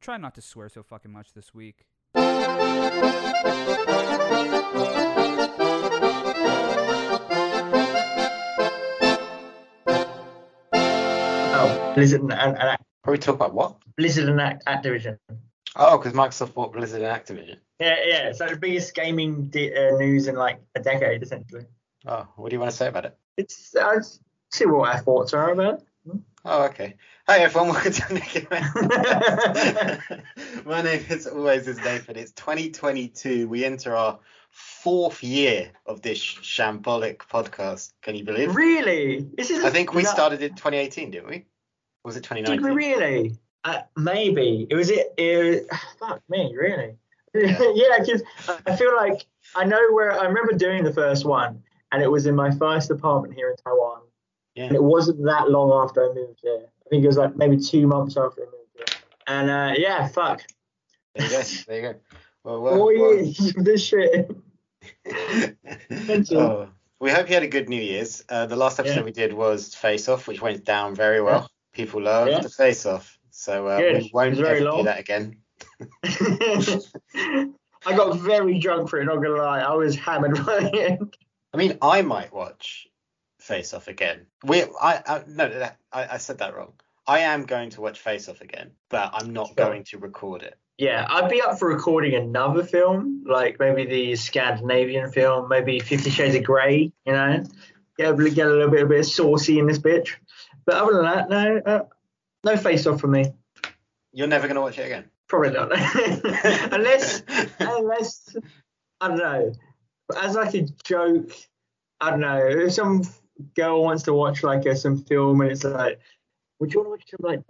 Try not to swear so fucking much this week. Oh, Blizzard and Activision. Are we talking about what? Blizzard and Activision. Oh, because Microsoft bought Blizzard and Activision. Yeah. So the biggest gaming news in like a decade, essentially. Oh, what do you want to say about it? It's see what our thoughts are about it. Oh, okay. Hi, everyone. Welcome to Naked Man. My name, as always, is Nathan. It's 2022. We enter our fourth year of this shambolic podcast. Can you believe? Really? I think we started in 2018, didn't we? Or was it 2019? Did we really? Maybe. It was, fuck me, really? Yeah, because I feel like I remember doing the first one, and it was in my first apartment here in Taiwan. Yeah. And it wasn't that long after I moved here. I think it was like maybe 2 months after I moved here. And fuck. There you go. Well, this shit. Oh, we hope you had a good New Year's. The last episode we did was Face Off, which went down very well. Yeah. People loved the Face Off. So we won't ever do that again. I got very drunk for it, not going to lie. I was hammered by it. I mean, I might watch Face Off again. I said that wrong. I am going to watch Face Off again, but I'm not going to record it. Yeah, I'd be up for recording another film, like maybe the Scandinavian film, maybe 50 Shades of Grey. You know, get a little bit saucy in this bitch. But other than that, no Face Off for me. You're never going to watch it again. Probably not, unless I don't know. But as like a joke, I don't know if some girl wants to watch like some film and it's like, would you want to watch like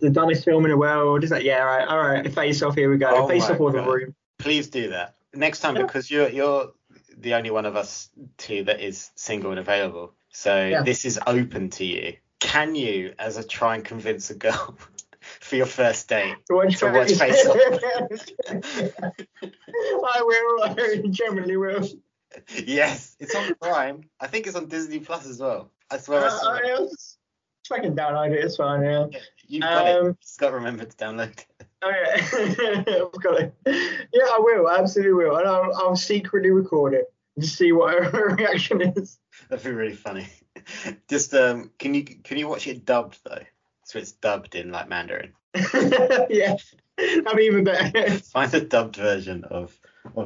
the dumbest film in the world? It's like, yeah, all right, Face Off, here we go, Face Off or The Room. Please do that next time because you're the only one of us two that is single and available. So this is open to you. Can you, as a try and convince a girl for your first date to watch Face Off? I will. I generally will. Yes, it's on Prime. I think it's on Disney Plus as well. I swear I saw it. I can download it, it's fine, yeah. You've got it. Just got to remember to download it. Oh, yeah. I've got it. Yeah, I will. I absolutely will. And I'll secretly record it and see what her reaction is. That'd be really funny. Just, can you watch it dubbed, though? So it's dubbed in, like, Mandarin. Yeah, that'd be even better. Find the dubbed version of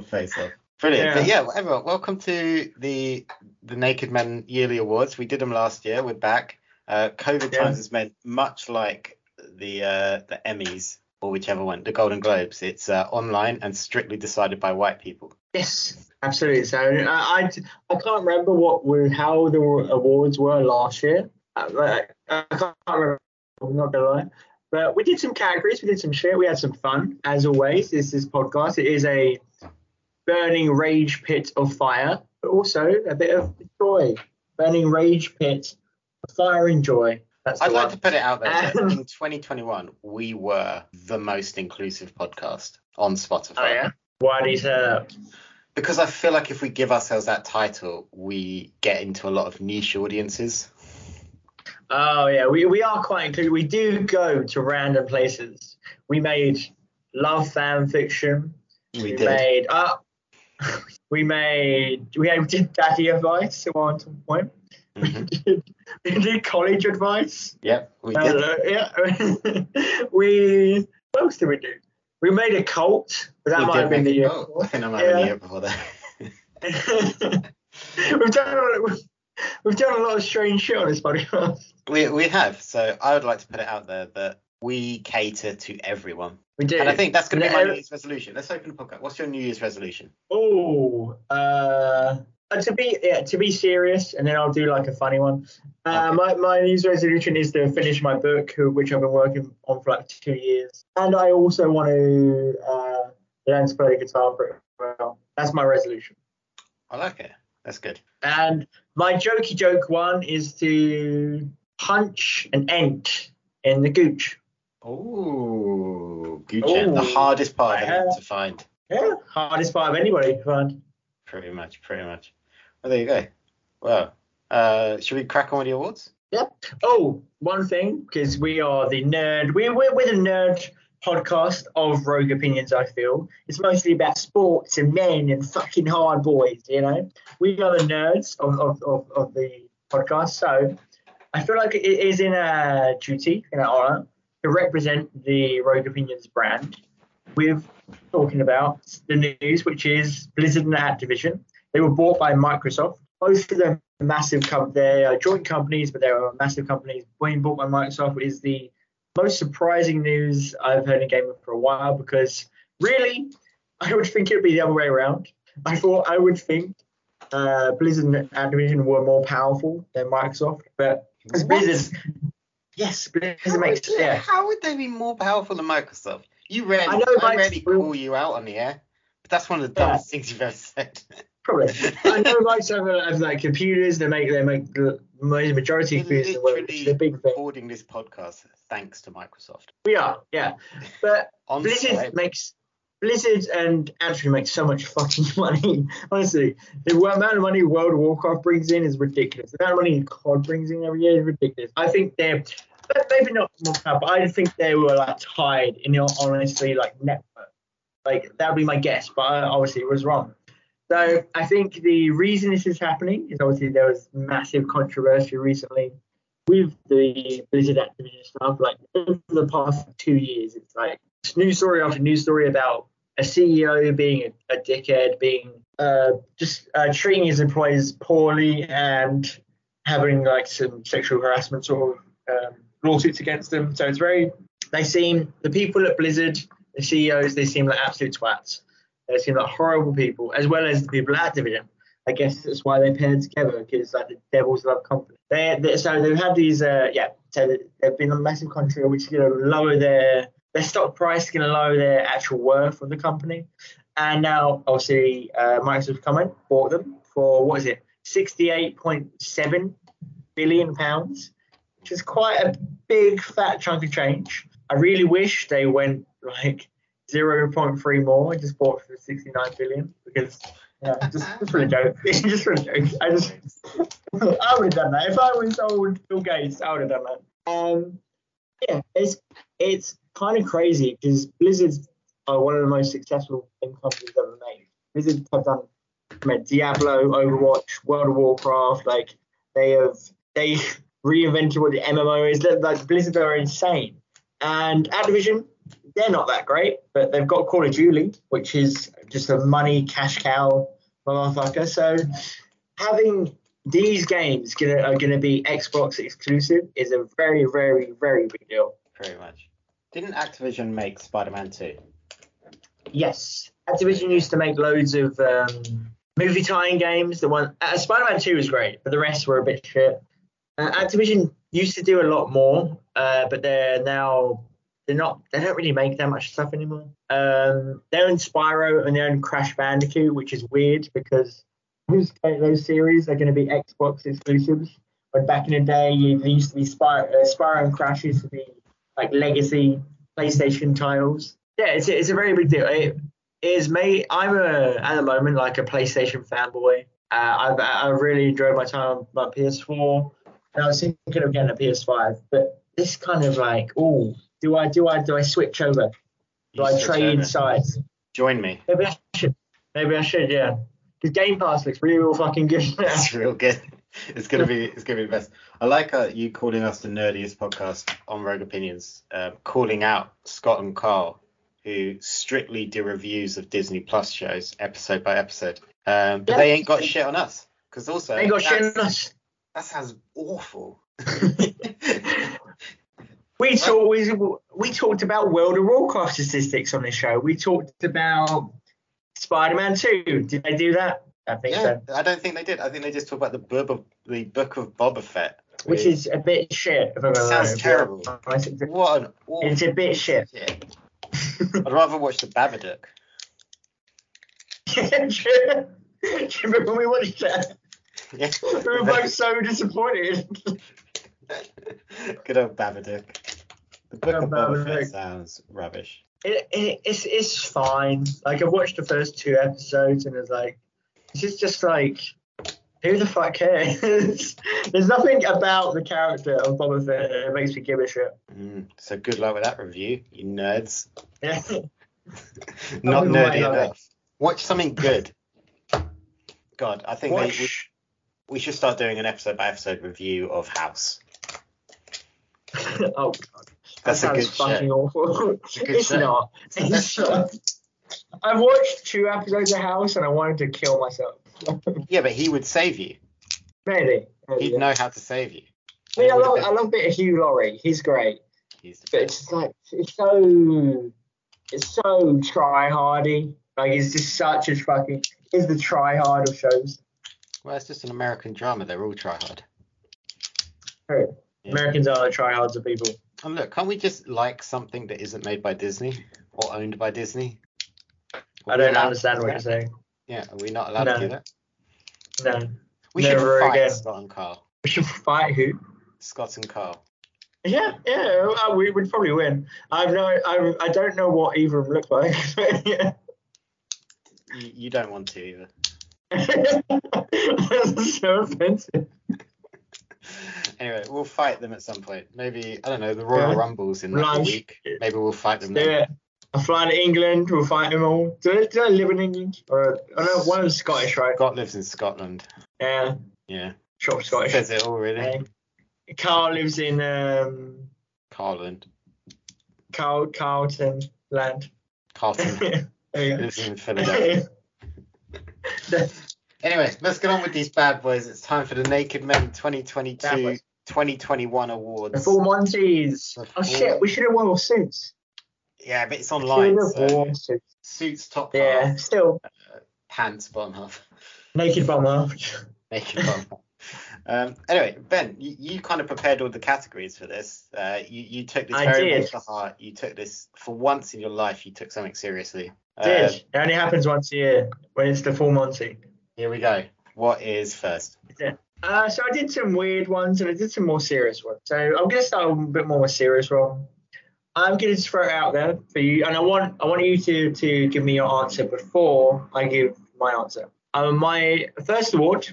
Face Off. Brilliant. Yeah. But everyone, welcome to the Naked Men Yearly Awards. We did them last year. We're back. COVID times has meant, much like the Emmys or whichever one, the Golden Globes, it's online and strictly decided by white people. Yes, absolutely. So I can't remember how the awards were last year. I can't remember. I'm not gonna lie. But we did some categories. We did some shit. We had some fun, as always. This is podcast. It is a burning rage pit of fire, but also a bit of joy. Burning rage pit. Fire and joy. I'd like to put it out there that in 2021 we were the most inclusive podcast on Spotify. Oh yeah? Why do you say that? Because I feel like if we give ourselves that title, we get into a lot of niche audiences. Oh yeah, we are quite inclusive. We do go to random places. We made love fan fiction. We did. We did daddy advice at one point. Mm-hmm. We did college advice. Yep, we did. What else did we do? We made a cult. But that might have been the year before. I think that might have been the year before that. We've done a lot of strange shit on this podcast. We have. So I would like to put it out there that we cater to everyone. We do. And I think that's going to be my New Year's resolution. Let's open the podcast. What's your New Year's resolution? Oh, To be serious, and then I'll do like a funny one. Okay. My New Year's resolution is to finish my book, which I've been working on for like 2 years. And I also want to learn to play guitar pretty well. That's my resolution. I like it. That's good. And my jokey joke one is to punch an ant in the gooch. Oh, gooch ant. The hardest part of it to find. Yeah, hardest part of anybody to find. Pretty much. Well, there you go. Wow. Should we crack on with the awards? Yep. Oh, one thing, because we are the nerd. We're the nerd podcast of Rogue Opinions, I feel. It's mostly about sports and men and fucking hard boys, you know. We are the nerds of the podcast. So I feel like it is in a duty, in an honor, to represent the Rogue Opinions brand with talking about the news, which is Blizzard and Activision. They were bought by Microsoft. Both of them massive they are joint companies, but they are massive companies. Being bought by Microsoft is the most surprising news I've heard in gaming for a while, because really, I would think it would be the other way around. I would think Blizzard and Activision were more powerful than Microsoft, but as Blizzard, yes, Blizzard makes it. Yeah. How would they be more powerful than Microsoft? I rarely call you out on the air, but that's one of the dumbest things you've ever said. Probably. I know Microsoft have like computers. They make the majority of computers in the world. They're big. Recording this podcast thanks to Microsoft. We are, yeah. But Blizzard and Activision make so much fucking money. Honestly, the amount of money World of Warcraft brings in is ridiculous. The amount of money COD brings in every year is ridiculous. I think they're. Maybe not more power, but I think they were like tied in your honestly like network. Like that would be my guess, but obviously it was wrong. So I think the reason this is happening is obviously there was massive controversy recently with the Blizzard Activision stuff. Like over the past 2 years, it's like news story after news story about a CEO being a dickhead, being just treating his employees poorly and having like some sexual harassment sort of lawsuits against them. So it's very, the people at Blizzard, the CEOs, they seem like absolute twats. They seem like horrible people, as well as the people at Activision. I guess that's why they paired together, because like the devils love company. So they've had these, so they've been a massive country, which is going to lower their stock price, going to lower their actual worth of the company. And now, obviously, Microsoft bought them for, what is it, £68.7 billion. Which is quite a big fat chunk of change. I really wish they went like 0.3 more and just bought for $69 billion, because just for a joke. Just for a joke. I would have done that. If I was old Bill Gates, I would have done that. Yeah, it's kind of crazy because Blizzards are one of the most successful game companies ever made. Blizzard have made Diablo, Overwatch, World of Warcraft, like they reinvented what the MMO is. Like Blizzard are insane, and Activision, they're not that great, but they've got Call of Duty, which is just a money cash cow motherfucker. So having these games are gonna be Xbox exclusive is a very, very, very big deal. Very much. Didn't Activision make Spider-Man 2? Yes, Activision used to make loads of movie tie-in games. The one Spider-Man 2 was great, but the rest were a bit shit. Activision used to do a lot more, but they don't really make that much stuff anymore. They own Spyro and they own Crash Bandicoot, which is weird because those series are going to be Xbox exclusives. But back in the day, there used to be Spyro and Crash used to be like legacy PlayStation titles. Yeah, it's a very big deal. I'm at the moment like a PlayStation fanboy. I really enjoyed my time on my PS4. And I was thinking of getting a PS5, but this kind of like, do I switch over? I trade sides? Join me. Maybe I should, yeah. Because Game Pass looks real fucking good now. It's real good. It's gonna be the best. I like you calling us the nerdiest podcast on Rogue Opinions, calling out Scott and Carl, who strictly do reviews of Disney Plus shows episode by episode. But they ain't got shit on us, because also they ain't got shit on us. That sounds awful. We talked about World of Warcraft statistics on this show. We talked about Spider-Man 2. Did they do that? I think I don't think they did. I think they just talked about the Book of Boba Fett. Which is a bit shit. It sounds terrible. What an awful... It's a bit shit. I'd rather watch the Babadook. Do you remember when we watched that? Yeah. We were both so disappointed. Good old Babadook. The Book of Boba Fett sounds rubbish. It's fine. Like, I watched the first two episodes and it's like, this is just like, who the fuck cares? There's nothing about the character of Boba Fett that makes me give a shit. So good luck with that review, you nerds. Yeah. Not nerdy enough. Watch something good. God, I think we should start doing an episode-by-episode review of House. Oh, God. That sounds fucking awful. It's not. It's not. I watched two episodes of House and I wanted to kill myself. Yeah, but he would save you. Really? He'd know how to save you. I mean, I love a bit of Hugh Laurie. He's great. But it's like, it's so try-hardy. Like, it's just such a fucking... It's the try-hard of shows. Well, it's just an American drama. They're all try-hard. True. Yeah. Americans are the try-hards of people. And look, can't we just like something that isn't made by Disney or owned by Disney? I don't understand what you're saying. Yeah, are we not allowed to do that? No. We never should fight again. Scott and Carl. We should fight who? Scott and Carl. Yeah, we would probably win. I don't know what either of them look like. Yeah. You don't want to either. That's so offensive. Anyway, we'll fight them at some point. Maybe, I don't know, the Royal Rumbles in like a week. Maybe we'll fight them there. I'll fly to England, we'll fight them all. Do they live in England? Or I don't know, one is Scottish, right? Scott lives in Scotland. Yeah. Short Scottish. Says it all, really. Carl lives in... Carland. Carlton land. Carlton. Lives in Philadelphia. Anyway, let's get on with these bad boys. It's time for the Naked Men 2021 awards. The full Monties. Oh shit, we should have won all Suits. Yeah, but it's online. So Suits top half. Yeah, still. Pants bottom half. Naked bottom half. Naked bottom half. Anyway, Ben, you kind of prepared all the categories for this. You took this very much to heart. You took this for once in your life. You took something seriously. It only happens once a year when it's the full Monty. Here we go. What is first? So I did some weird ones and I did some more serious ones. So I'm going to start a bit more serious one. I'm going to just throw it out there for you. And I want you to give me your answer before I give my answer. My first award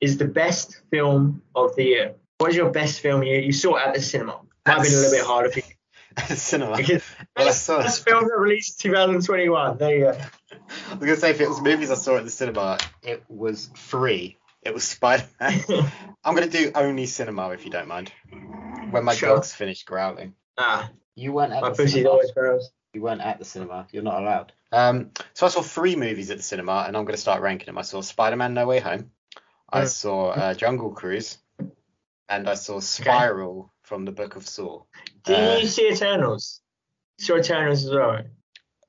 is the best film of the year. What is your best film you saw at the cinema? Might have been a little bit harder for you. At the cinema? Best film that released 2021. There you go. I was going to say, if it was movies I saw at the cinema, it was three. It was Spider-Man. I'm going to do only cinema, if you don't mind. When my dog's finished growling. You weren't at the cinema. Always grows. You weren't at the cinema. You're not allowed. So I saw three movies at the cinema, and I'm going to start ranking them. I saw Spider-Man: No Way Home. I saw Jungle Cruise. And I saw Spiral from the Book of Saw. Did you see Eternals? You saw Eternals as well, right?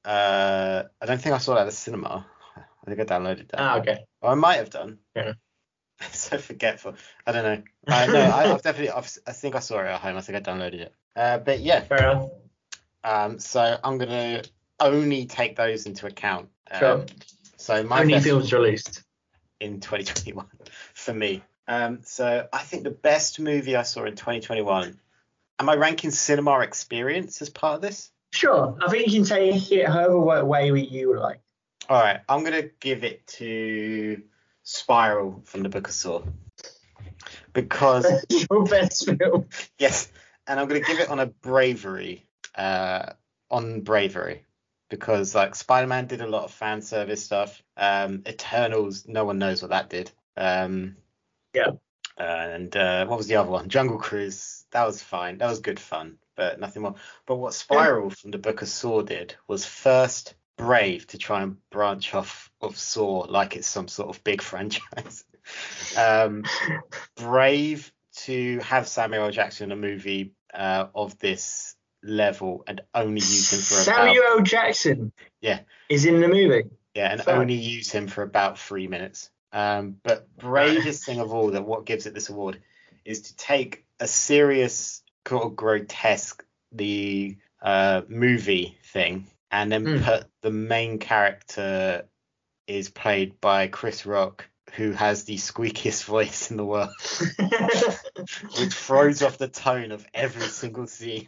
I don't think I saw that at the cinema. I think I downloaded that. Oh, okay. Well, I might have done. Yeah. So forgetful. I don't know. I think I saw it at home. I think I downloaded it. But yeah. Fair enough. So I'm gonna only take those into account. Sure. So my only films released in 2021 for me. So I think the best movie I saw in 2021. Am I ranking cinema experience as part of this? Sure. I think you can take it however way you like. All right. I'm gonna give it to Spiral from the Book of Saw because your best film. Yes. And I'm going to give it on bravery, because like Spider-Man did a lot of fan service stuff. Eternals, no one knows what that did. And what was the other one? Jungle Cruise. That was fine. That was good fun, but nothing more. But what Spiral from the Book of Saw did was first brave to try and branch off of Saw like it's some sort of big franchise. Brave to have Samuel L. Jackson in a movie of this level and only use him for Samuel L. Jackson is in the movie. Yeah, and only use him for about 3 minutes. But bravest thing of all, that what gives it this award, is to take a serious, sort of grotesque, the movie thing, and then put the main character is played by Chris Rock, who has the squeakiest voice in the world, which throws off the tone of every single scene.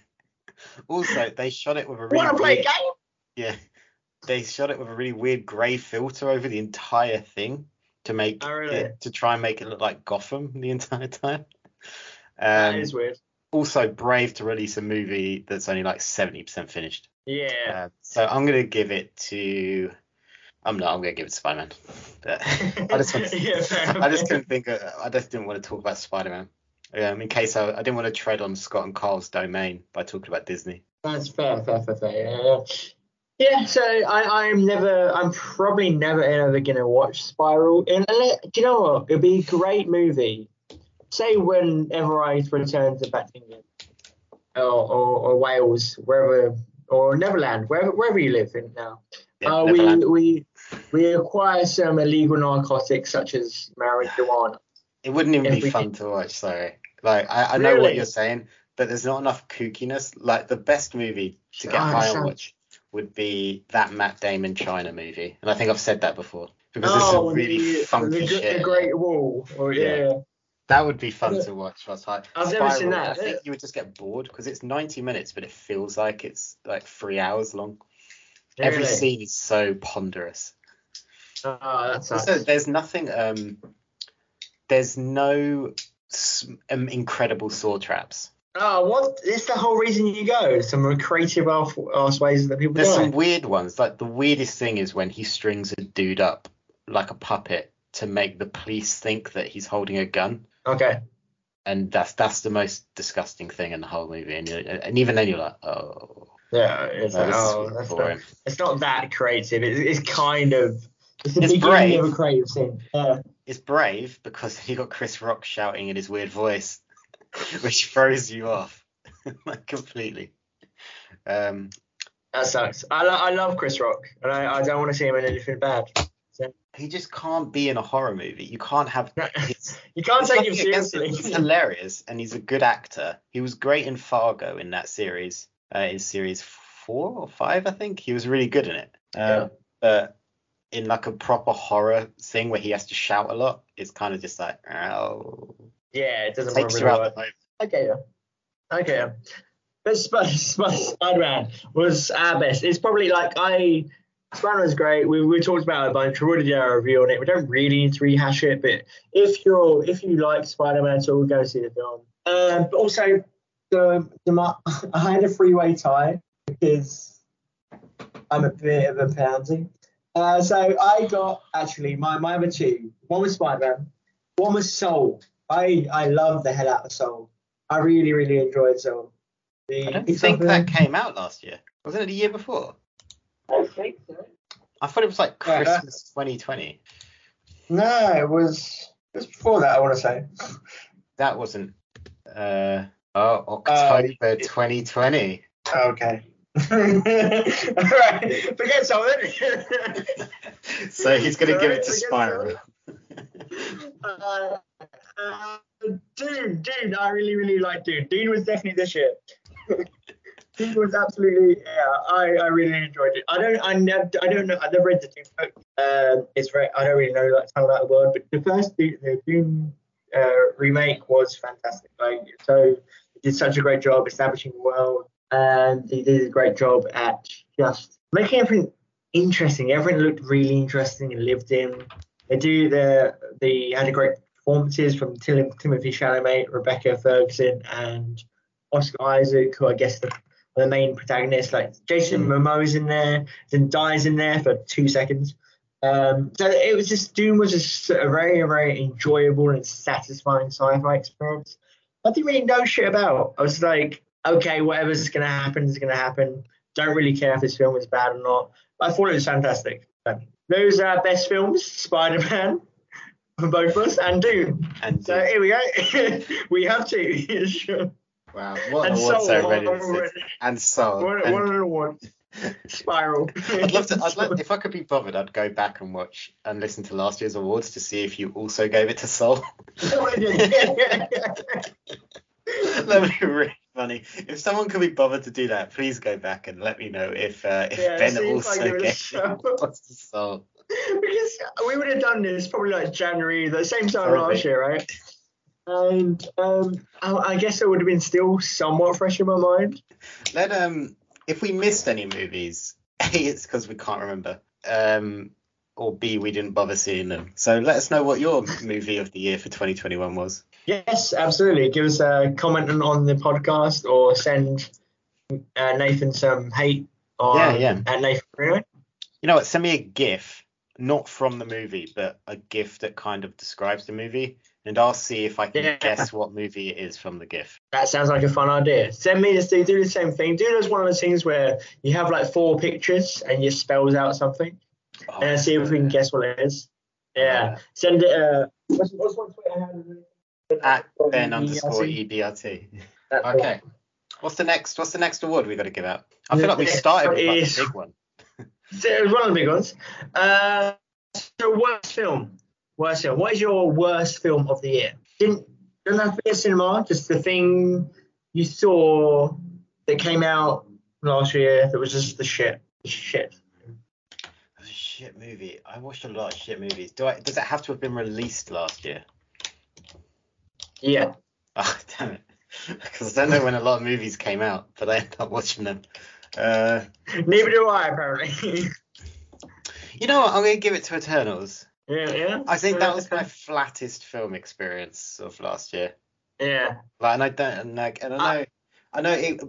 Also, they shot it with a really they shot it with a really weird grey filter over the entire thing to make it, to try and make it look like Gotham the entire time. That is weird. Also, brave to release a movie that's only like 70% finished. Yeah. So I'm gonna give it to. I'm not. I'm gonna give it to Spider-Man. But I just want to, I just couldn't think. Of, I just didn't want to talk about Spider-Man. In case I didn't want to tread on Scott and Carl's domain by talking about Disney. That's fair. Yeah. So I'm probably never gonna watch Spiral. And do you know what? It'd be a great movie. Say whenever I return to back to England or Wales, wherever, or Neverland, wherever you live in now. Yeah, we acquire some illegal narcotics such as marijuana. It wouldn't even be fun to watch, sorry. Like I know what you're saying, but there's not enough kookiness. Like the best movie to get high on watch would be that Matt Damon China movie, and I think I've said that before because it's a really funky shit. The Great Wall, yeah. That would be fun to watch. I've never seen that. I think you would just get bored because it's 90 minutes, but it feels like it's like 3 hours long. Really? Every scene is so ponderous. That's also, nice. There's nothing. There's no incredible saw traps. What? It's the whole reason you go. Some creative ass ways that people. There's some weird ones. Like the weirdest thing is when he strings a dude up like a puppet to make the police think that he's holding a gun. Okay. And that's the most disgusting thing in the whole movie. And even then you're like, oh. Yeah, it's that's boring. It's not that creative. It's kind of. It's the beginning of a creative scene. Yeah. It's brave because you got Chris Rock shouting in his weird voice, which throws you off like completely. That sucks. I love Chris Rock, and I don't want to see him in anything bad. So. He just can't be in a horror movie. You can't have. You can't take him seriously. He's hilarious, and he's a good actor. He was great in Fargo in that series. In series 4 or 5, I think he was really good in it. In like a proper horror thing where he has to shout a lot, it's kind of just like, oh, yeah, it doesn't really work. Okay. But Spider-Man was our best. It's probably like Spider-Man was great. We talked about it a bunch. We already did our review on it. We don't really need to rehash it. But if you like Spider-Man, so we'll go see the film. But also. I had a three-way tie because I'm a bit of a pansy. So I got actually my other two. One was Spider-Man, one was Soul. I love the hell out of Soul. I really, really enjoyed Soul. I don't think that came out last year. Wasn't it the year before? I don't think so. I thought it was like Christmas 2020. No, it was before that, I want to say. That wasn't... October 2020. Okay. All right. Forget something. So he's going to give it to Spyro. Dune. I really, really like Dune. Dune was definitely the shit. Dune was absolutely. Yeah, I really enjoyed it. I don't know. I never read the Dune book. It's right. I don't really know like how about the word, but the first Dune remake was fantastic. Like so. Did such a great job establishing the world, and he did a great job at just making everything interesting. Everything looked really interesting and lived in. They do they had a great performances from Timothée Chalamet, Rebecca Ferguson, and Oscar Isaac, who I guess are the main protagonists. Like Jason Momoa's in there, then dies in there for 2 seconds. So it was just Dune was just a very, very enjoyable and satisfying sci-fi experience. I didn't really know shit about. I was like, okay, whatever's going to happen is going to happen. Don't really care if this film is bad or not. But I thought it was fantastic. Those are our best films, Spider-Man, for both of us, and Dune. So here we go. We have two. Wow, what an award ceremony. And Soul. What an award. Spiral. I'd love to, if I could be bothered, I'd go back and watch and listen to last year's awards to see if you also gave it to Soul. That would be really funny. If someone could be bothered to do that, please go back and let me know if Ben also gave it to Soul. Because we would have done this probably like January, the same time last year, right? And I guess it would have been still somewhat fresh in my mind. If we missed any movies, A, it's because we can't remember, or B, we didn't bother seeing them. So let us know what your movie of the year for 2021 was. Yes, absolutely. Give us a comment on the podcast or send Nathan some hate on Nathan Bruno. You know what? Send me a GIF, not from the movie, but a GIF that kind of describes the movie. And I'll see if I can guess what movie it is from the GIF. That sounds like a fun idea. Send me this. Do the same thing. Do those one of the things where you have like 4 pictures and you spells out something, and see if we can guess what it is. Yeah. Send it. What's one Twitter handle? At Ben_EBRT. Okay. Cool. What's the next award we got to give out? I feel like we started with like a big one. So it was one of the big ones. So worst film. What is your worst film of the year? Doesn't have to be a cinema, just the thing you saw that came out last year that was just the shit. A shit movie. I watched a lot of shit movies. Does it have to have been released last year? Yeah. Oh, damn it. Because I don't know when a lot of movies came out, but I ended up watching them. Neither do I, apparently. You know what? I'm going to give it to Eternals. Yeah. I think that was my flattest film experience of last year. Yeah.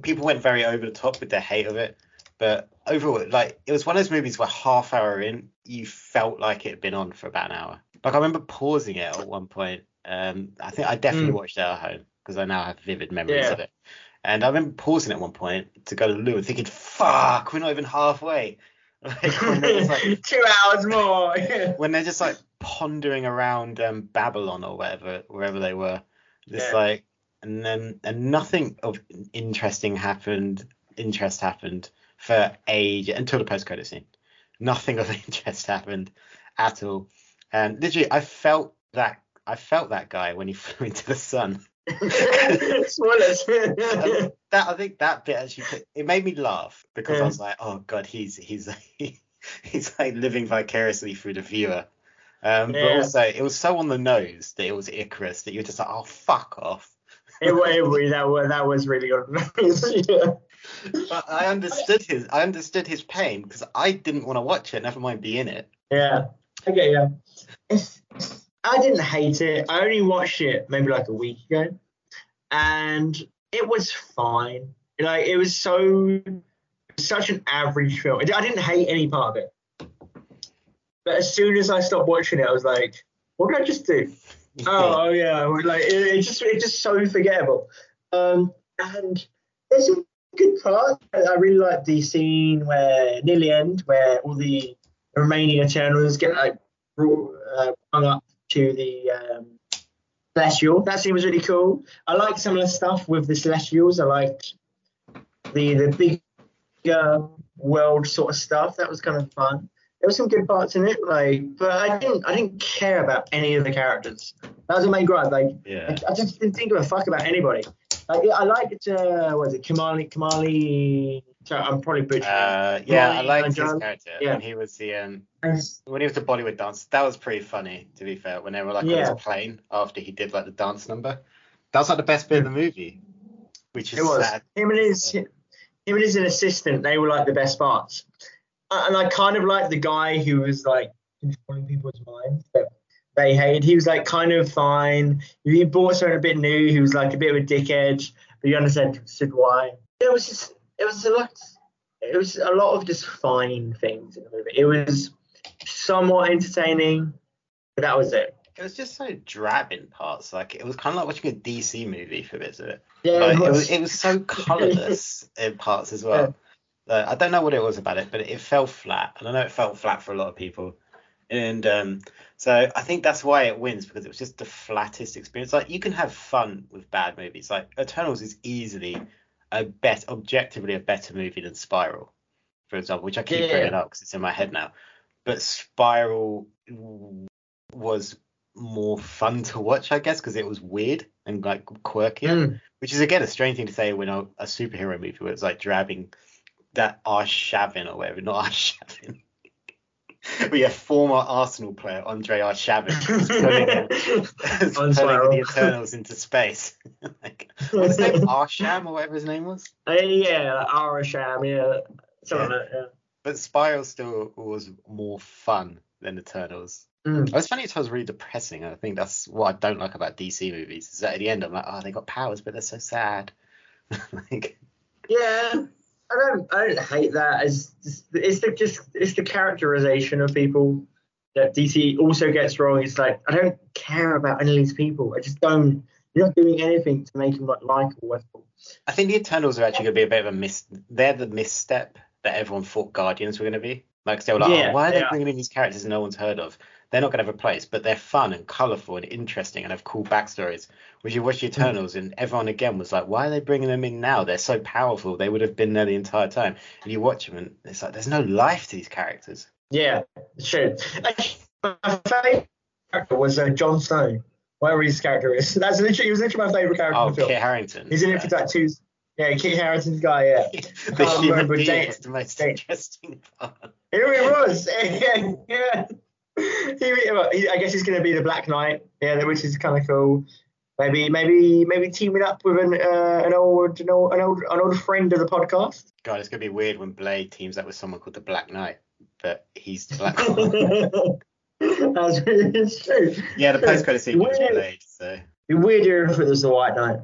People went very over the top with their hate of it, but overall, like, it was one of those movies where half hour in, you felt like it had been on for about an hour. Like, I remember pausing it at one point. I think I definitely watched it at home because I now have vivid memories of it. And I remember pausing at one point to go to the loo and thinking, "Fuck, we're not even halfway." Like, when just, like, 2 hours more. Yeah. When they're just like pondering around Babylon or wherever they were, just like, and nothing of interest happened for ages until the post credit scene. Nothing of interest happened at all. And literally, I felt that guy when he flew into the sun. I think that bit actually made me laugh because I was like, oh god, he's like living vicariously through the viewer, but also it was so on the nose that it was Icarus that you're just like, oh fuck off. That was really on the nose. But I understood his pain because I didn't want to watch it, never mind be in it. I didn't hate it. I only watched it maybe like a week ago, and it was fine. Like, it was such an average film. I didn't hate any part of it, but as soon as I stopped watching it, I was like, "What did I just do?" Oh yeah, like it's just so forgettable. And there's a good part. I really like the scene where near the end, where all the remaining Eternals get like hung up to the Celestial. That scene was really cool. I liked some of the stuff with the Celestials. I liked the bigger world sort of stuff. That was kind of fun. There were some good parts in it, like, but I didn't care about any of the characters. That was a main gripe. Like, I just didn't think of a fuck about anybody. Like, I liked Kamali. So I'm probably butchering. I liked his character when he was the Bollywood dance. That was pretty funny, to be fair. When they were like on his plane after he did like the dance number, that was like the best bit of the movie. Which is sad. Him and his assistant, they were like the best parts. And I kind of liked the guy who was like controlling people's minds that they hated. He was like kind of fine. He bought something a bit new. He was like a bit of a dickhead, but you understood why. It was a lot of just fine things in the movie. It was somewhat entertaining, but that was it. It was just so drab in parts. Like, it was kind of like watching a DC movie for bits of it. Yeah, like, it was so colourless in parts as well. Yeah. I don't know what it was about it, but it fell flat. And I know it fell flat for a lot of people. And so I think that's why it wins, because it was just the flattest experience. Like, you can have fun with bad movies. Like, Eternals is easily objectively a better movie than Spiral, for example, which I keep bringing up because it's in my head now. But Spiral was more fun to watch, I guess, because it was weird and like quirkier, which is again a strange thing to say when a superhero movie where it's like grabbing that Arshavin or whatever, not Arshavin. But yeah, former Arsenal player Andre Arshavin pulling the Eternals into space. Like, what's his name? Arsham or whatever his name was? Arsham, something like that. But Spiral still was more fun than Eternals. It was funny, it was really depressing, and I think that's what I don't like about DC movies, is that at the end I'm like, oh, they got powers, but they're so sad. Like, yeah. I don't hate that. It's the characterization of people that DC also gets wrong. It's like, I don't care about any of these people. I just don't. You're not doing anything to make them likeable. I think the Eternals are actually going to be a bit of a They're the misstep that everyone thought Guardians were going to be. Like, they were like, why are they bringing in these characters no one's heard of? They're not going to have a place, but they're fun and colourful and interesting and have cool backstories. Which you watch the Eternals and everyone again was like, why are they bringing them in now? They're so powerful. They would have been there the entire time. And you watch them and it's like, there's no life to these characters. Yeah, true. My favourite character was Jon Snow, whatever his character is. He was literally my favourite character. Oh, Kit Harington. He's in it for like two... Yeah, Kit Harington's guy, The human being was the most interesting part. Here he was. Yeah. I guess he's going to be the Black Knight, which is kind of cool. Maybe teaming up with an old friend of the podcast. God, it's going to be weird when Blade teams up with someone called the Black Knight, but he's the Black Knight. It's true. Yeah, the post-credit sequence is Blade, so... It'd be weirder if it was the White Knight.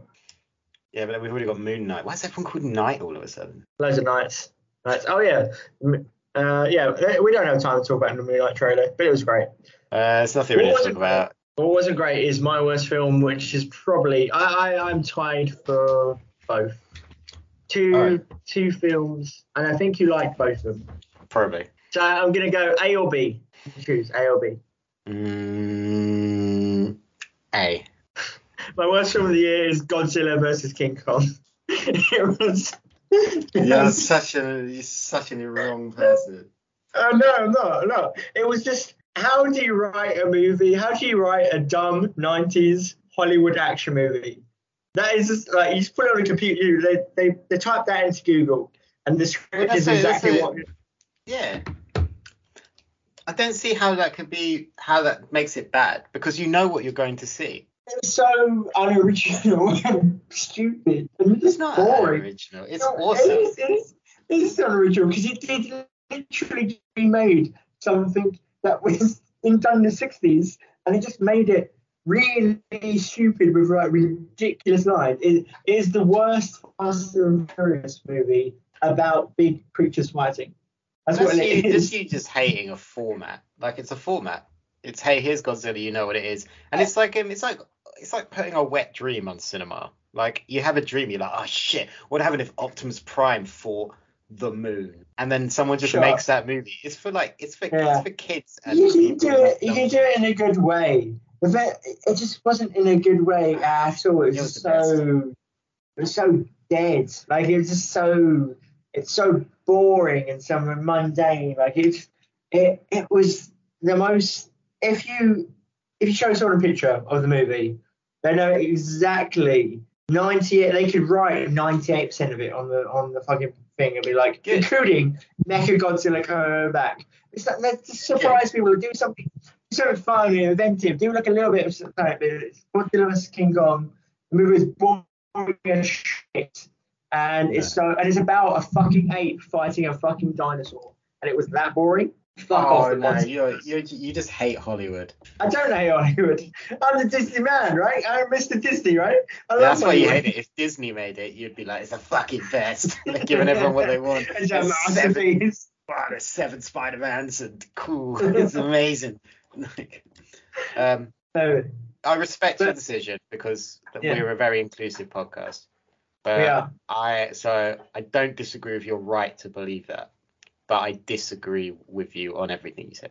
Yeah, but we've already got Moon Knight. Why is everyone called Knight all of a sudden? Loads of Knights. Oh, yeah. We don't have time to talk about the Moon Knight trailer, but it was great. It's nothing really to talk about. What wasn't great is my worst film, which is probably I'm tied for both. Two films, and I think you like both of them. Probably. So I'm going to go A or B. Choose A or B. A. My worst film of the year is Godzilla versus King Kong. It was... You're such a wrong person. No. It was just, how do you write a movie? How do you write a dumb 90s Hollywood action movie? That is just like, you just put it on a computer, they type that into Google, and the script is exactly what... Yeah. I don't see how that makes it bad, because you know what you're going to see. It's so unoriginal and stupid. It's not unoriginal. It's awesome. It is unoriginal because it did literally remade something that was done in the 60s, and it just made it really stupid with like ridiculous lines. It is the worst Fast and Furious movie about big creatures fighting. That's what it is. Just you just hating a format. Like, it's a format. It's, hey, here's Godzilla, you know what it is. And it's like putting a wet dream on cinema. Like, you have a dream, you're like, oh shit, what happened if Optimus Prime fought the moon? And then someone just makes that movie. It's for kids. And you can do it in a good way. But it just wasn't in a good way at all. It was so dead. Like, it's so boring and so mundane. Like, it was the most. If you show someone a picture of the movie, they know exactly 98%. They could write 98% of it on the fucking thing and be like, including Mechagodzilla coming back. It's like, let's surprise people, do something sort of fun and inventive. Do like a little bit of something. Godzilla vs King Kong. The movie is boring as shit, and it's about a fucking ape fighting a fucking dinosaur, and it was that boring. You just hate Hollywood. I don't hate Hollywood. I'm the Disney man, right? I'm Mr. Disney, right? That's why you hate it. If Disney made it, you'd be like, it's the fucking best. They're giving everyone what they want. There's seven Spider-Mans and cool. It's amazing. I respect your decision because we're a very inclusive podcast. So I don't disagree with your right to believe that. But I disagree with you on everything you said.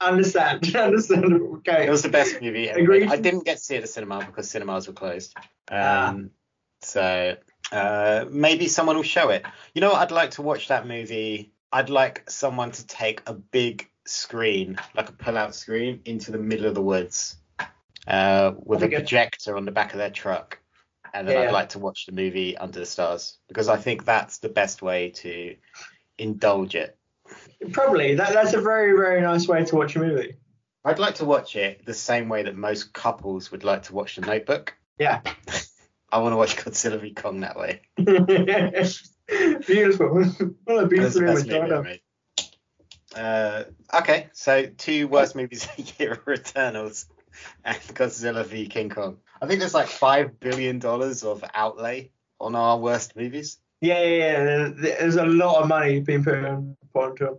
Understand. Okay. It was the best movie ever. I didn't get to see it at the cinema because cinemas were closed. So Maybe someone will show it. You know what? I'd like to watch that movie. I'd like someone to take a big screen, like a pull-out screen, into the middle of the woods with a projector on the back of their truck. And then I'd like to watch the movie Under the Stars, because I think that's the best way to indulge it. Probably. That's a very, very nice way to watch a movie. I'd like to watch it the same way that most couples would like to watch The Notebook. Yeah. I want to watch Godzilla v. Kong that way. Beautiful. What a beautiful image. Okay, so two worst movies a year are Eternals and Godzilla v. King Kong. I think there's like $5 billion of outlay on our worst movies. Yeah. There's a lot of money being put onto them.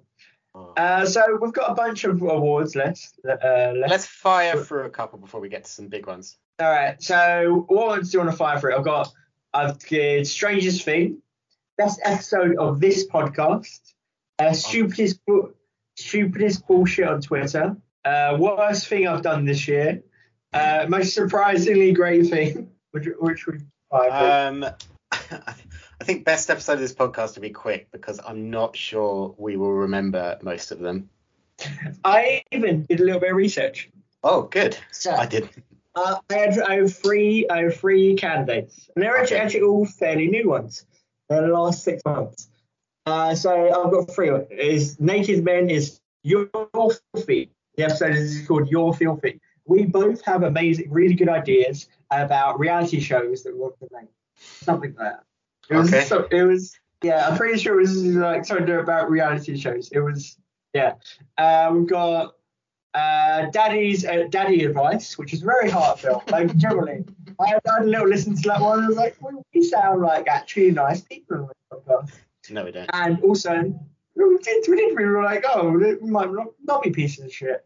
So we've got a bunch of awards left. Let's fire through a couple before we get to some big ones. All right. So what ones do you want to fire through? I've got Strangest Thing, best episode of this podcast, stupidest bullshit on Twitter, worst thing I've done this year, most surprisingly great thing. Which would fire through? I think best episode of this podcast will be quick, because I'm not sure we will remember most of them. I even did a little bit of research. Oh, good. So, I didn't. I have three candidates. And they're actually all fairly new ones. They're the last 6 months. So I've got three. Naked Men is You're Filthy. The episode is called You're Filthy. We both have amazing, really good ideas about reality shows that we want to make. Something like that. I'm pretty sure it was like something about reality shows. It was, yeah. We've got Daddy Advice, which is very heartfelt. Like, generally, I had a little listen to that one. I was like, we sound like actually nice people. No, we don't. And also, we were like, oh, we might not be pieces of shit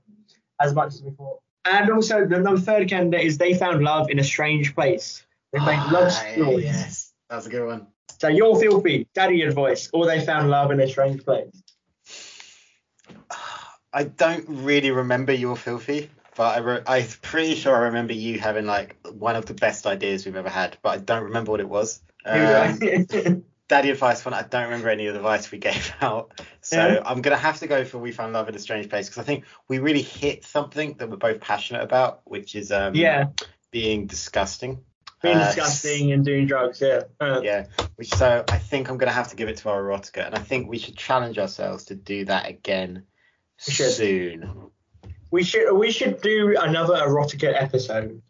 as much as we thought. And also, the third candidate is They Found Love in a Strange Place. They made love stories. Yes, that's a good one. So You're Filthy, Daddy Advice, or They Found Love in a Strange Place. I don't really remember You're Filthy, but I'm pretty sure I remember you having like one of the best ideas we've ever had, but I don't remember what it was. Daddy Advice one, I don't remember any of the advice we gave out. So I'm going to have to go for We Found Love in a Strange Place, because I think we really hit something that we're both passionate about, which is being disgusting. Being disgusting and doing drugs, yeah. So I think I'm going to have to give it to our erotica, and I think we should challenge ourselves to do that again soon. We should do another erotica episode.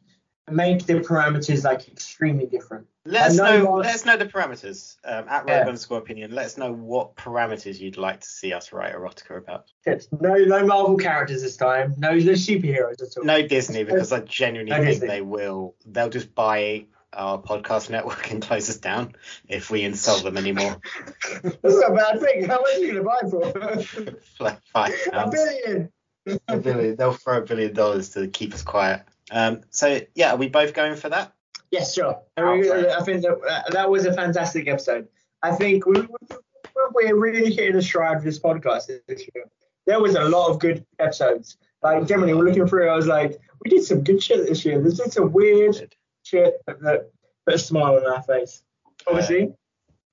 Make the parameters like extremely different. Let us know the parameters at @Rogue_Opinion. Let us know what parameters you'd like to see us write erotica about. Good. No Marvel characters this time. No superheroes at all. No Disney, because I genuinely think Disney. They'll just buy our podcast network and close us down if we insult them anymore. That's not a bad thing. How much are you going to buy for? Like £5. A billion. They'll throw $1 billion to keep us quiet. Are we both going for that? Yes, sure. I think that was a fantastic episode. I think we're really hitting a stride with this podcast this year. There was a lot of good episodes. Like, generally, we're looking through, I was like, we did some good shit this year. There's just some weird shit that put a smile on our face. Obviously,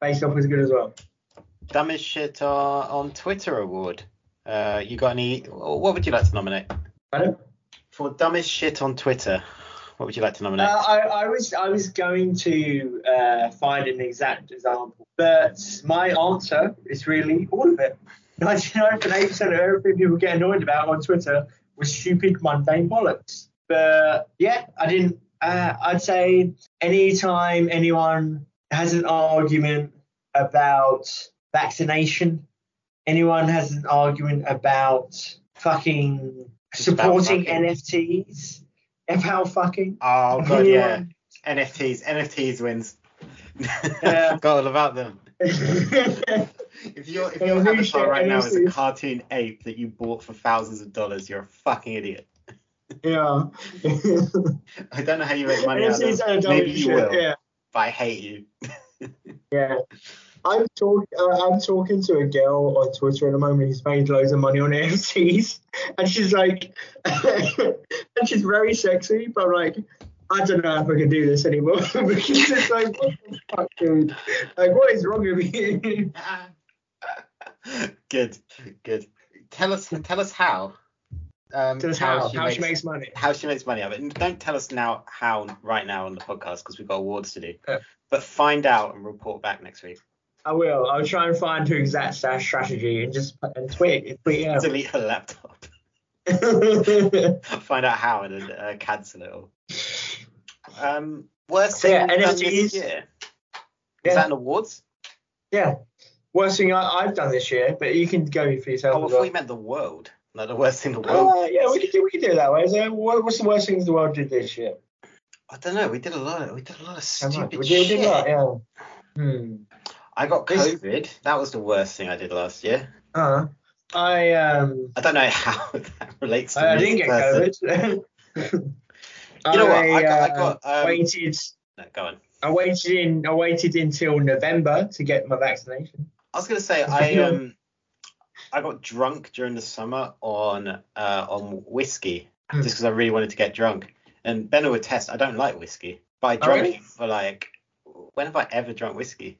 Face Off was good as well. Dumbest shit on Twitter award. You got any? What would you like to nominate? Pardon? For dumbest shit on Twitter. What would you like to nominate? I was going to find an exact example, but my answer is really all of it. 99.8% of everything people get annoyed about on Twitter was stupid, mundane bollocks. But yeah, I didn't. I'd say any time anyone has an argument about vaccination, anyone has an argument about fucking supporting NFTs. About fucking. Oh god, yeah. NFTs wins. Yeah. Got all about them. If your avatar right now is a cartoon ape that you bought for thousands of dollars, you're a fucking idiot. Yeah. I don't know how you make money out of them. Maybe you will. Yeah. But I hate you. Yeah. I'm talking to a girl on Twitter at the moment who's made loads of money on NFTs, and she's like, and she's very sexy, but like, I don't know if I can do this anymore because it's like, what the fuck, dude? Like, what is wrong with you? Good. Tell us how. She makes money. How she makes money of it. And don't tell us now how right now on the podcast because we've got awards to do. But find out and report back next week. I will. I'll try and find her exact strategy and just tweet out. Delete her laptop. Find out how and then cancel it all. Worst thing this year. Is that an awards? Yeah. Worst thing I've done this year, but you can go for yourself. Oh, I thought you meant the world. Not the worst thing in the world. Yeah, we could do it that way. So what's the worst things the world did this year? I don't know. We did a lot of stupid shit. We did a lot, yeah. I got COVID. That was the worst thing I did last year. I don't know how that relates to this person. I didn't get COVID. You know what? I got waited. No, go on. I waited until November to get my vaccination. I was gonna say I got drunk during the summer on whiskey just because I really wanted to get drunk. And Benno would test. I don't like whiskey, but I drank it for like. When have I ever drunk whiskey?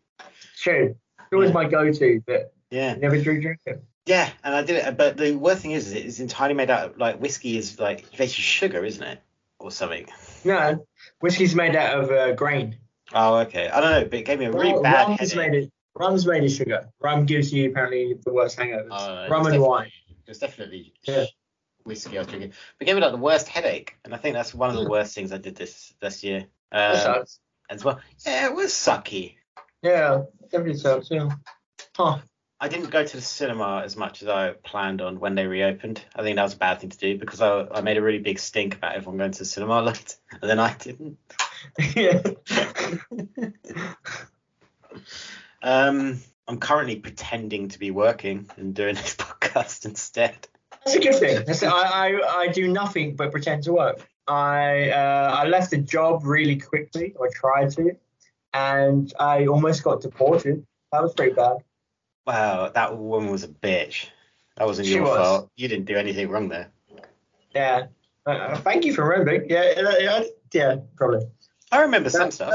True. It was my go-to, but never drew drink it. Yeah, and I did it. But the worst thing is it's entirely made out of like whiskey is like basically sugar, isn't it? Or something. No, whiskey's made out of grain. Oh, okay. I don't know, but it gave me a really bad headache. Rum's made of sugar. Rum gives you apparently the worst hangovers. Rum and wine. It was definitely whiskey I was drinking. But it gave me like the worst headache, and I think that's one of the worst things I did this year. That sucks. As well. Yeah, it was sucky. Yeah, definitely sucks. Yeah. Huh. I didn't go to the cinema as much as I planned on when they reopened. I think that was a bad thing to do because I made a really big stink about everyone going to the cinema late, and then I didn't. Yeah. I'm currently pretending to be working and doing this podcast instead. That's a good thing. I do nothing but pretend to work. I left the job really quickly. I tried to, and I almost got deported. That was pretty bad. Wow, that woman was a bitch. That wasn't your fault. You didn't do anything wrong there. Yeah. Thank you for remembering. Yeah, probably. I remember some stuff.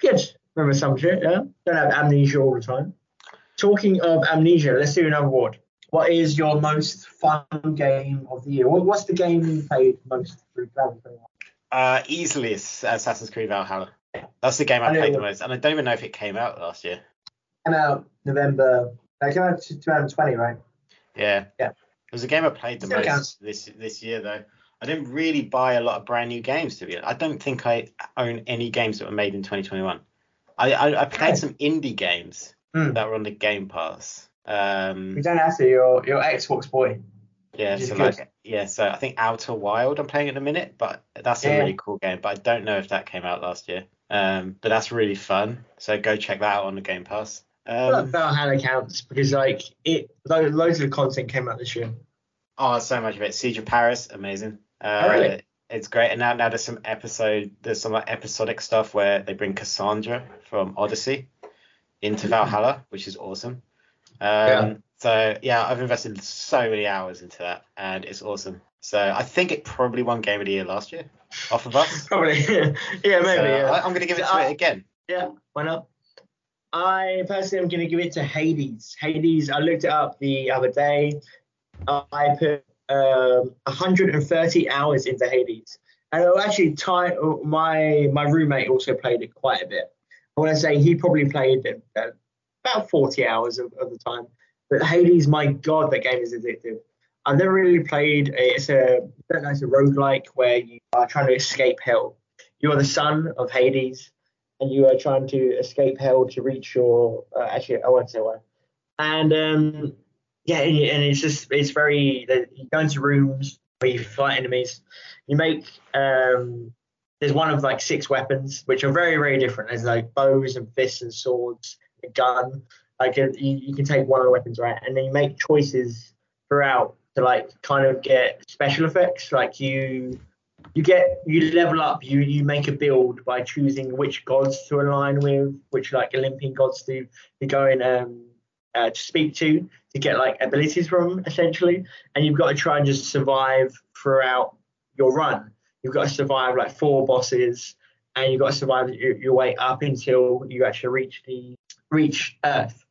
Good. Remember some shit, yeah? Don't have amnesia all the time. Talking of amnesia, let's do another award. What is your most fun game of the year? What's the game you played most through 2021? Easily Assassin's Creed Valhalla. That's the game I played the most. And I don't even know if it came out last year. Came out November. That came out 2020, right? Yeah. It was a game I played the most this year, though. I didn't really buy a lot of brand new games, to be honest. I don't think I own any games that were made in 2021. I played some indie games that were on the Game Pass. You don't have to. You're Xbox boy. Yeah. So I think Outer Wild I'm playing at the minute, but that's a really cool game. But I don't know if that came out last year. But that's really fun. So go check that out on the Game Pass. Valhalla counts because like loads of content came out this year. Oh, so much of it. Siege of Paris, amazing. Really? It's great. And now there's some like episodic stuff where they bring Cassandra from Odyssey into Valhalla, which is awesome. So yeah, I've invested so many hours into that, and it's awesome. So I think it probably won Game of the Year last year off of us. Probably, yeah, maybe. So, yeah. I'm gonna give it to it again. Yeah, why not? I personally am going to give it to Hades. Hades, I looked it up the other day. I put 130 hours into Hades. And actually, my roommate also played it quite a bit. I want to say he probably played it about 40 hours of the time. But Hades, my God, that game is addictive. I've never really played it's a roguelike where you are trying to escape hell. You are the son of Hades. And you are trying to escape hell to reach your. Actually, I won't say why. And and it's very. You go into rooms where you fight enemies. You make there's one of like 6 weapons which are very very different. There's like bows and fists and swords, a gun. Like you can take one of the weapons right, and then you make choices throughout to like kind of get special effects. Like you level up, you make a build by choosing which gods to align with, which like Olympian gods to go and to speak to get like abilities from essentially, and you've got to try and just survive throughout your run. You've got to survive like 4 bosses, and you've got to survive your way up until you actually reach Earth.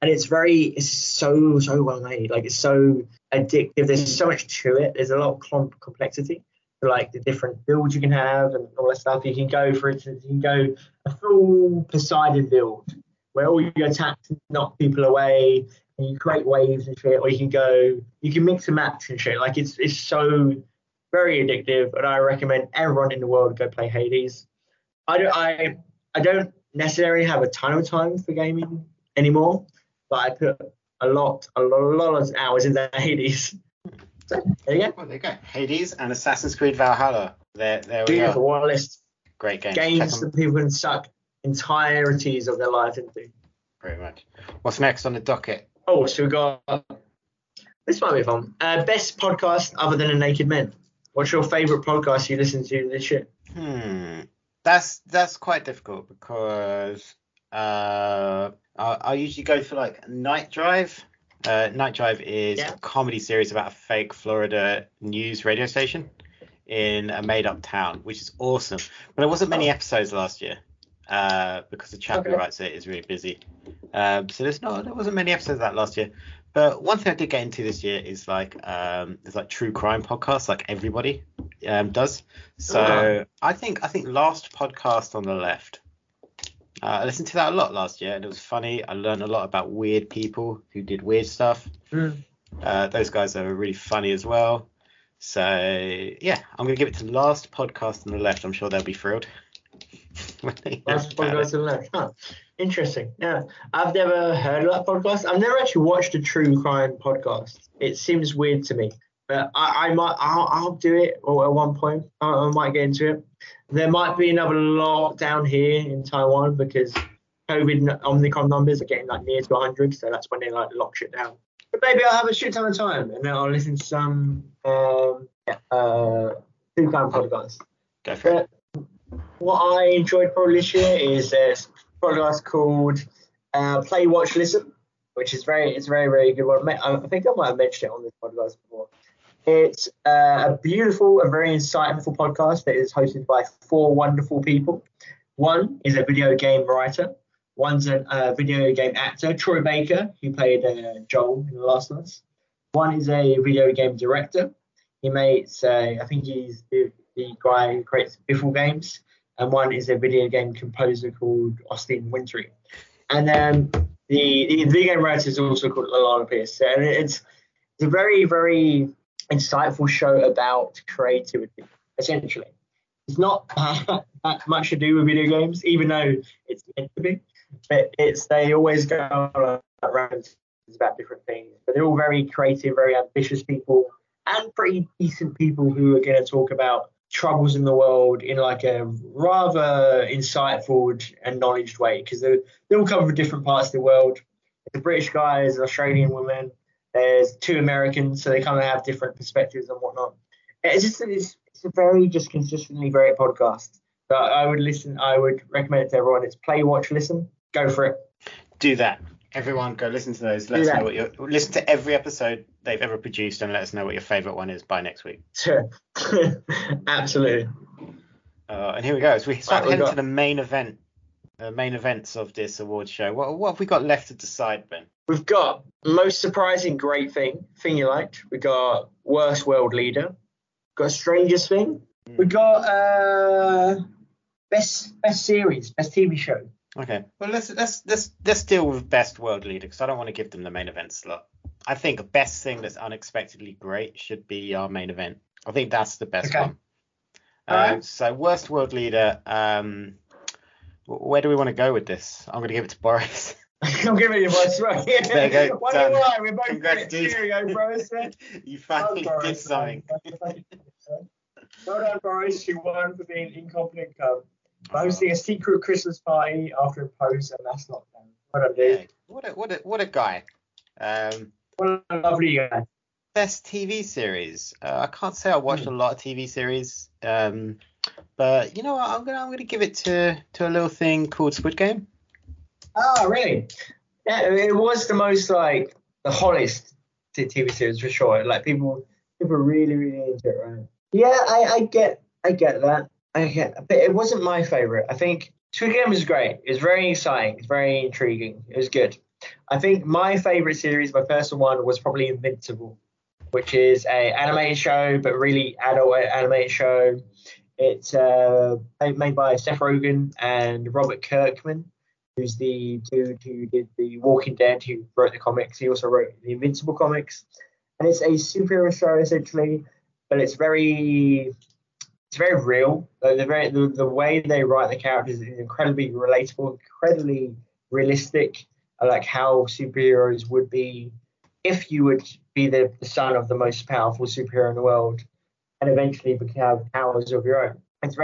And it's so well made. Like, it's so addictive. There's so much to it. There's a lot of complexity, like the different builds you can have and all that stuff. You can go, for instance, you can go a full Poseidon build where all your attacks knock people away and you create waves and shit. Or you can mix and match and shit. Like, it's so very addictive, and I recommend everyone in the world go play Hades. I don't necessarily have a ton of time for gaming anymore, but I put a lot of hours into Hades. So, there you go. Well, there you go. Hades and Assassin's Creed Valhalla. There we go. What a list. Great game. Games that people can suck entireties of their lives into. Pretty much. What's next on the docket? Oh, so we got... This might be fun. Best podcast other than The Naked Men. What's your favourite podcast you listen to this year? That's quite difficult because I usually go for like Night Drive. Night Drive is a comedy series about a fake Florida news radio station in a made-up town, which is awesome. But there wasn't many episodes last year because the chap who writes it is really busy. So there wasn't many episodes of that last year. But one thing I did get into this year is like true crime podcasts, like everybody does. So I think Last Podcast on the Left. I listened to that a lot last year, and it was funny. I learned a lot about weird people who did weird stuff. Those guys are really funny as well. So, yeah, I'm going to give it to Last Podcast on the Left. I'm sure they'll be thrilled. Last Podcast on the Left. Huh. Interesting. Yeah, I've never heard of that podcast. I've never actually watched a true crime podcast. It seems weird to me. But I'll do it at one point. I might get into it. There might be another lockdown here in Taiwan because COVID Omicron numbers are getting like near to 100, so that's when they like lock shit down. But maybe I'll have a shit ton of time and then I'll listen to some true crime podcasts. Go for it. What I enjoyed probably this year is a podcast called Play, Watch, Listen, which is very, very good one. I think I might have mentioned it on this podcast before. It's a beautiful and very insightful podcast that is hosted by 4 wonderful people. One is a video game writer. One's a video game actor, Troy Baker, who played Joel in The Last of Us. One is a video game director. He makes, I think he's the guy who creates Biffle games. And one is a video game composer called Austin Wintry. And then the video game writer is also called Alana Pierce. And it's a very, very insightful show about creativity, essentially. It's not that much to do with video games, even though it's meant to be, but they always go around about different things, but they're all very creative, very ambitious people, and pretty decent people who are going to talk about troubles in the world in like a rather insightful and knowledgeable way, because they all come from different parts of the world. There's a British guy, there's an Australian woman, there's 2 Americans, so they kind of have different perspectives and whatnot. It's a very just consistently great podcast. So I would recommend it to everyone. It's Play, Watch, Listen. Go for it. Do that. Everyone go listen to those. Let us know listen to every episode they've ever produced and let us know what your favourite one is by next week. Sure. Absolutely. And here we go. So we start heading to the main events of this awards show. What have we got left to decide, Ben? We've got most surprising great thing you liked. We got worst world leader. Got strangest thing. We got best series, best TV show. Okay. Well, let's deal with best world leader because I don't want to give them the main event slot. I think best thing that's unexpectedly great should be our main event. I think that's the best one. Right. So worst world leader. Where do we want to go with this? I'm going to give it to Boris. I'm giving you my throat. There you go. Why? We're both congrats, Cheerio, Boris. You finally did something. Well done, Boris. You won for being incompetent cub. Hosting a secret Christmas party after a post and mass lockdown. What a dude. What a guy. What a lovely guy. Best TV series. I can't say I watched a lot of TV series. But you know what? I'm gonna give it to a little thing called Squid Game. Oh, really? Yeah, it was the most, like, the hottest TV series for sure. Like, people really, really into it, right? Yeah, I get I get that. But it wasn't my favorite. I think Squid Game was great. It was very exciting. It's very intriguing. It was good. I think my favorite series, my personal one, was probably Invincible, which is an animated show, but really adult animated show. It's made by Seth Rogen and Robert Kirkman, who's the dude who did The Walking Dead, who wrote the comics. He also wrote the Invincible comics. And it's a superhero show, essentially, but it's very real. Like the way they write the characters is incredibly relatable, incredibly realistic, like how superheroes would be if you would be the son of the most powerful superhero in the world and eventually become powers of your own. It's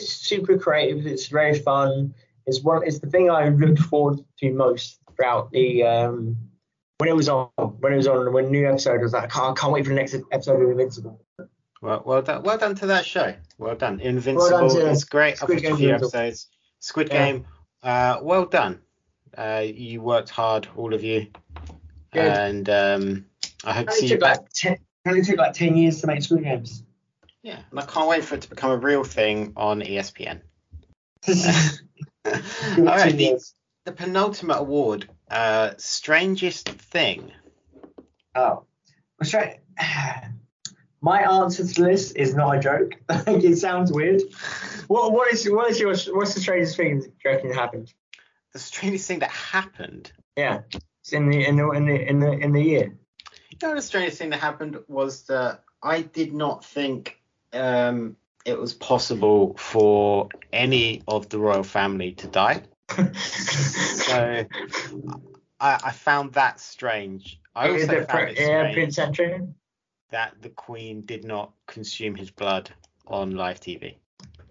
just super creative. It's very fun. It's the thing I looked forward to most throughout when new episode was like, I can't wait for the next episode of Invincible. Well done to that show. Well done. Invincible is great. I've watched a few episodes. Squid Game. Well done. You worked hard, all of you. Good. And I hope to see you back. It only took like 10 years to make Squid Games. Yeah, and I can't wait for it to become a real thing on ESPN. All right, the penultimate award, strangest thing. Oh, that's right. My answer to this is not a joke. It sounds weird. What's the strangest thing that you reckon happened? The strangest thing that happened. Yeah, it's in the year. You know, the strangest thing that happened was that I did not think it was possible for any of the royal family to die. So I found that strange. I also found it strange. Prince Andrew? That the Queen did not consume his blood on live TV.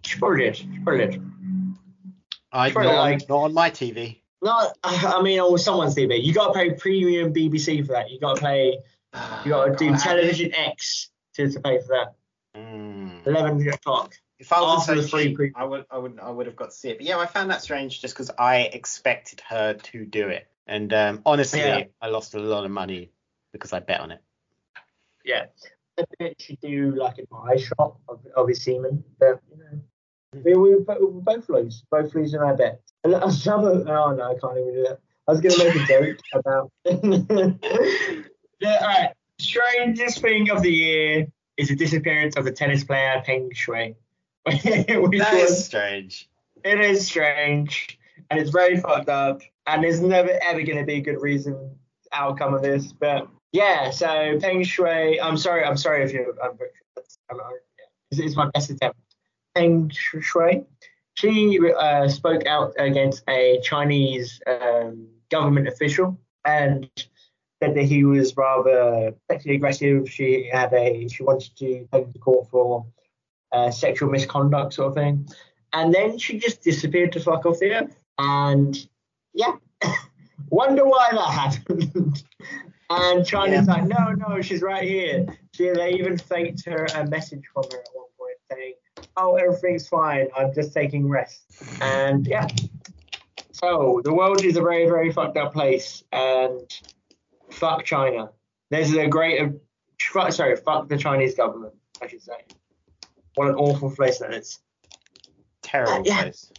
She probably did. Not on my TV. No, I mean, on someone's TV. You got to pay premium BBC for that. You got to do Television X to pay for that. 11:00. If I wasn't so cheap, I would have got to see it. But yeah, I found that strange just because I expected her to do it. And honestly, yeah. I lost a lot of money because I bet on it. Yeah, I bet she'd do like an eye shot of his semen. But you know, we both lose, and I bet. And I can't even do that. I was gonna make a joke about. Yeah, all right. Strangest thing of the year is the disappearance of the tennis player Peng Shuai. That is strange. It is strange, and it's very fucked up. And there's never ever gonna be a good reason outcome of this, but. Yeah, so Peng Shuai, I'm sorry if you, it's my best attempt. Peng Shuai, she spoke out against a Chinese government official and said that he was rather sexually aggressive. She wanted to take him to court for sexual misconduct sort of thing. And then she just disappeared to fuck off the earth. And yeah, wonder why that happened. And China's like, no, she's right here. They even faked her a message from her at one point saying, oh, everything's fine. I'm just taking rest. And yeah. So the world is a very, very fucked up place. And fuck China. There's a fuck the Chinese government, I should say. What an awful place that is. Terrible place.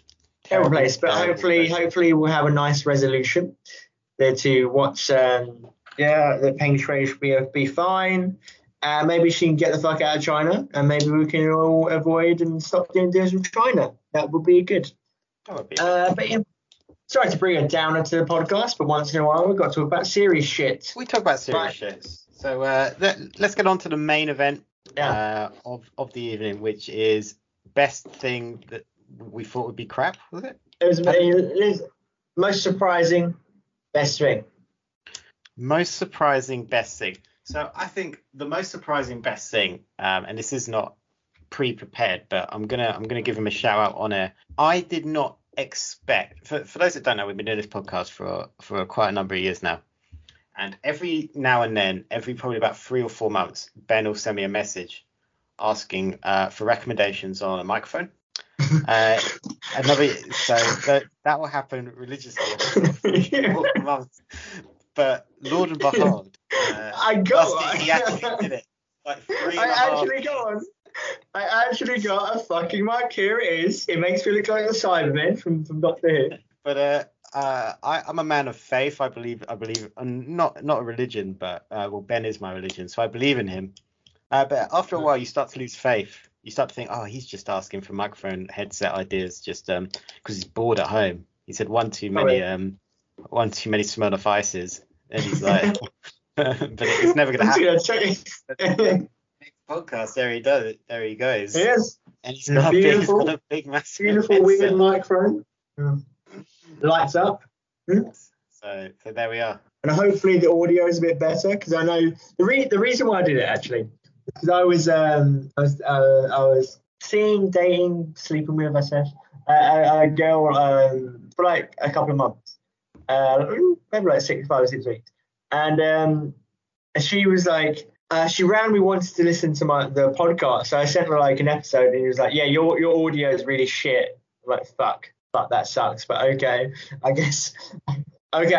But hopefully we'll have a nice resolution there to watch... Yeah, that Peng Shuai should be fine. Maybe she can get the fuck out of China, and maybe we can all avoid and stop doing deals with China. That would be good. But yeah, sorry to bring a downer to the podcast, but once in a while we've got to talk about serious shit. We talk about serious shit. So let's get on to the main event of the evening, which is best thing that we thought would be crap, was it? It was most surprising best thing. Most surprising best thing. So I think the most surprising best thing, and this is not pre-prepared, but I'm gonna give him a shout out on air. I did not expect. For those that don't know, we've been doing this podcast for quite a number of years now, and every now and then, every probably about 3 or 4 months, Ben will send me a message asking for recommendations on a microphone. That will happen religiously. But Lord and behold, I got one. Did it. Like 3 and a half. I actually got a fucking mic. Here it is. It makes me look like a Cyberman from Doctor Who. But I'm a man of faith. I believe, not a religion, but well, Ben is my religion, so I believe in him. But after a while, you start to lose faith. You start to think, oh, he's just asking for microphone headset ideas, just because he's bored at home. He's had one too many smell of ices, and he's like, but it's never gonna happen. Podcast, there he goes. Yes, and he's got a big massive beautiful headset. Weird microphone. Yeah. Lights up. So there we are. And hopefully the audio is a bit better, because I know the reason why I did it actually, because I was seeing, dating, sleeping with myself a girl for like a couple of months, maybe like 6 weeks, and she was like. She randomly wanted to listen to the podcast, so I sent her like an episode, and he was like, "Yeah, your audio is really shit." I'm like, fuck, that sucks. But okay, I guess I've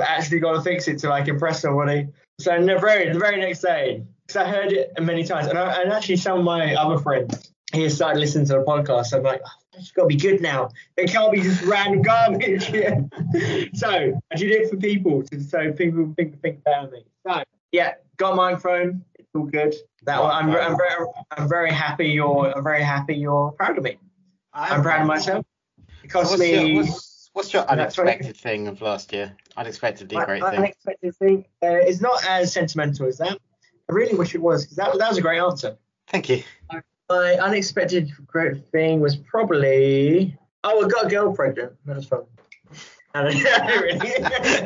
actually got to fix it to like impress somebody. So the very next day, because I heard it many times, and actually some of my other friends here started listening to the podcast. So I'm like, it's got to be good now. It can't be just random garbage. Yeah. So I did it for people, so people think about me. So. Yeah, got my phone. It's all good. That one, I'm very happy. You're proud of me. I'm proud of myself. It cost me. What's your unexpected thing of last year? Unexpected thing. It's not as sentimental as that. I really wish it was, because that was a great answer. Thank you. My unexpected great thing was probably I got a girl pregnant. That was fun.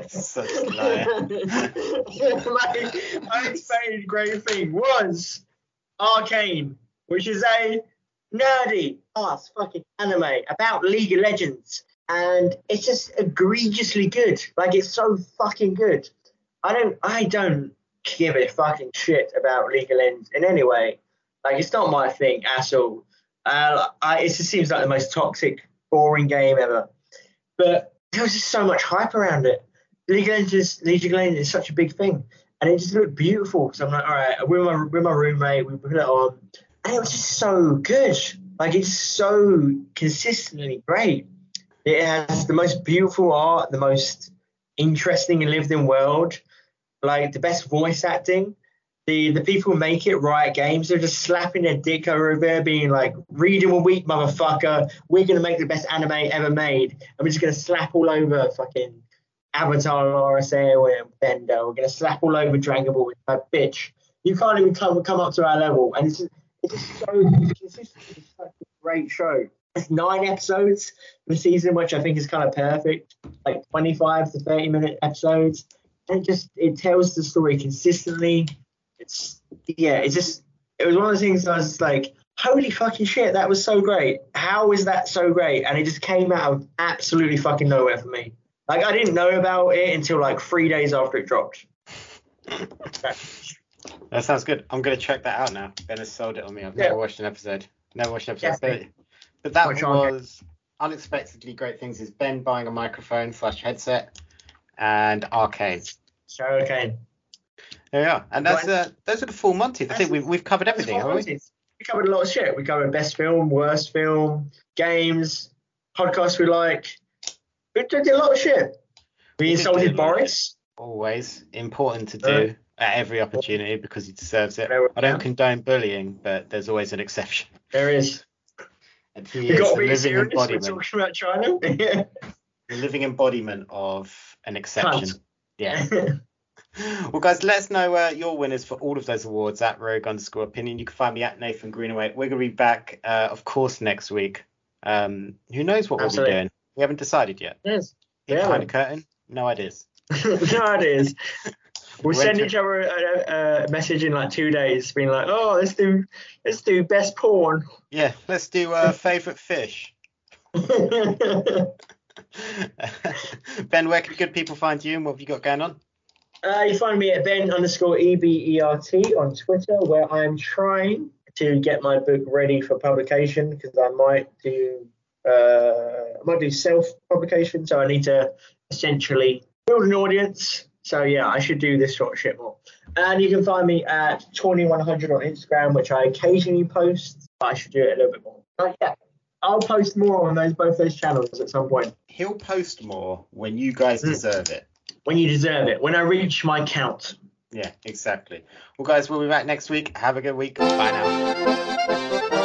Such a liar. My exciting great thing was Arcane, which is a nerdy ass fucking anime about League of Legends, and it's just egregiously good. Like, it's so fucking good. I don't give a fucking shit about League of Legends in any way. Like, it's not my thing at all. It just seems like the most toxic, boring game ever. But there was just so much hype around it. League of Legends is such a big thing, and it just looked beautiful. Because I'm like, all right, with my roommate, we put it on, and it was just so good. Like, it's so consistently great. It has the most beautiful art, the most interesting and lived-in world, like the best voice acting. The people who make it, Riot Games, they're just slapping their dick over there, being like, read them a week, motherfucker. We're going to make the best anime ever made. And we're just going to slap all over fucking Avatar and RSA and Bender. We're going to slap all over Dragon Ball. Like, bitch, you can't even come up to our level. And it's just so consistent. It's such a great show. It's 9 episodes in the season, which I think is kind of perfect. Like 25 to 30-minute episodes. And it tells the story consistently. It was one of the things I was like, holy fucking shit, that was so great. How is that so great? And it just came out of absolutely fucking nowhere for me. Like, I didn't know about it until like 3 days after it dropped. That sounds good. I'm going to check that out now. Ben has sold it on me. I've never watched an episode. But that was unexpectedly great things is Ben buying a microphone / headset and Arcane. So Arcane. There we are, and those are the full Monty. I think we've covered everything, haven't we? We covered a lot of shit. We covered best film, worst film, games, podcasts we like. We did a lot of shit. We insulted Boris. Always important to do at every opportunity because he deserves it. I don't condone bullying, but there's always an exception. There is. And he is a living embodiment. We're talking about China. Yeah. The living embodiment of an exception. Hunt. Yeah. Well, guys, let us know your winners for all of those awards at Rogue_Opinion. You can find me at Nathan Greenaway. We're going to be back, of course, next week. Who knows what we'll be doing? We haven't decided yet. Yes. Behind a curtain, no ideas. No ideas. We'll send each other a message in like 2 days, being like, "Oh, let's do best porn." Yeah, let's do favorite fish. Ben, where can good people find you, and what have you got going on? You find me at Ben_EBERT on Twitter, where I'm trying to get my book ready for publication, because I might do self-publication. So I need to essentially build an audience, So yeah, I should do this sort of shit more. And you can find me at Tawny100 on Instagram, which I occasionally post, but I should do it a little bit more. But yeah, I'll post more on both those channels at some point. He'll post more when you guys deserve it. When you deserve it. When I reach my count. Yeah, exactly. Well, guys, we'll be back next week. Have a good week. Bye now.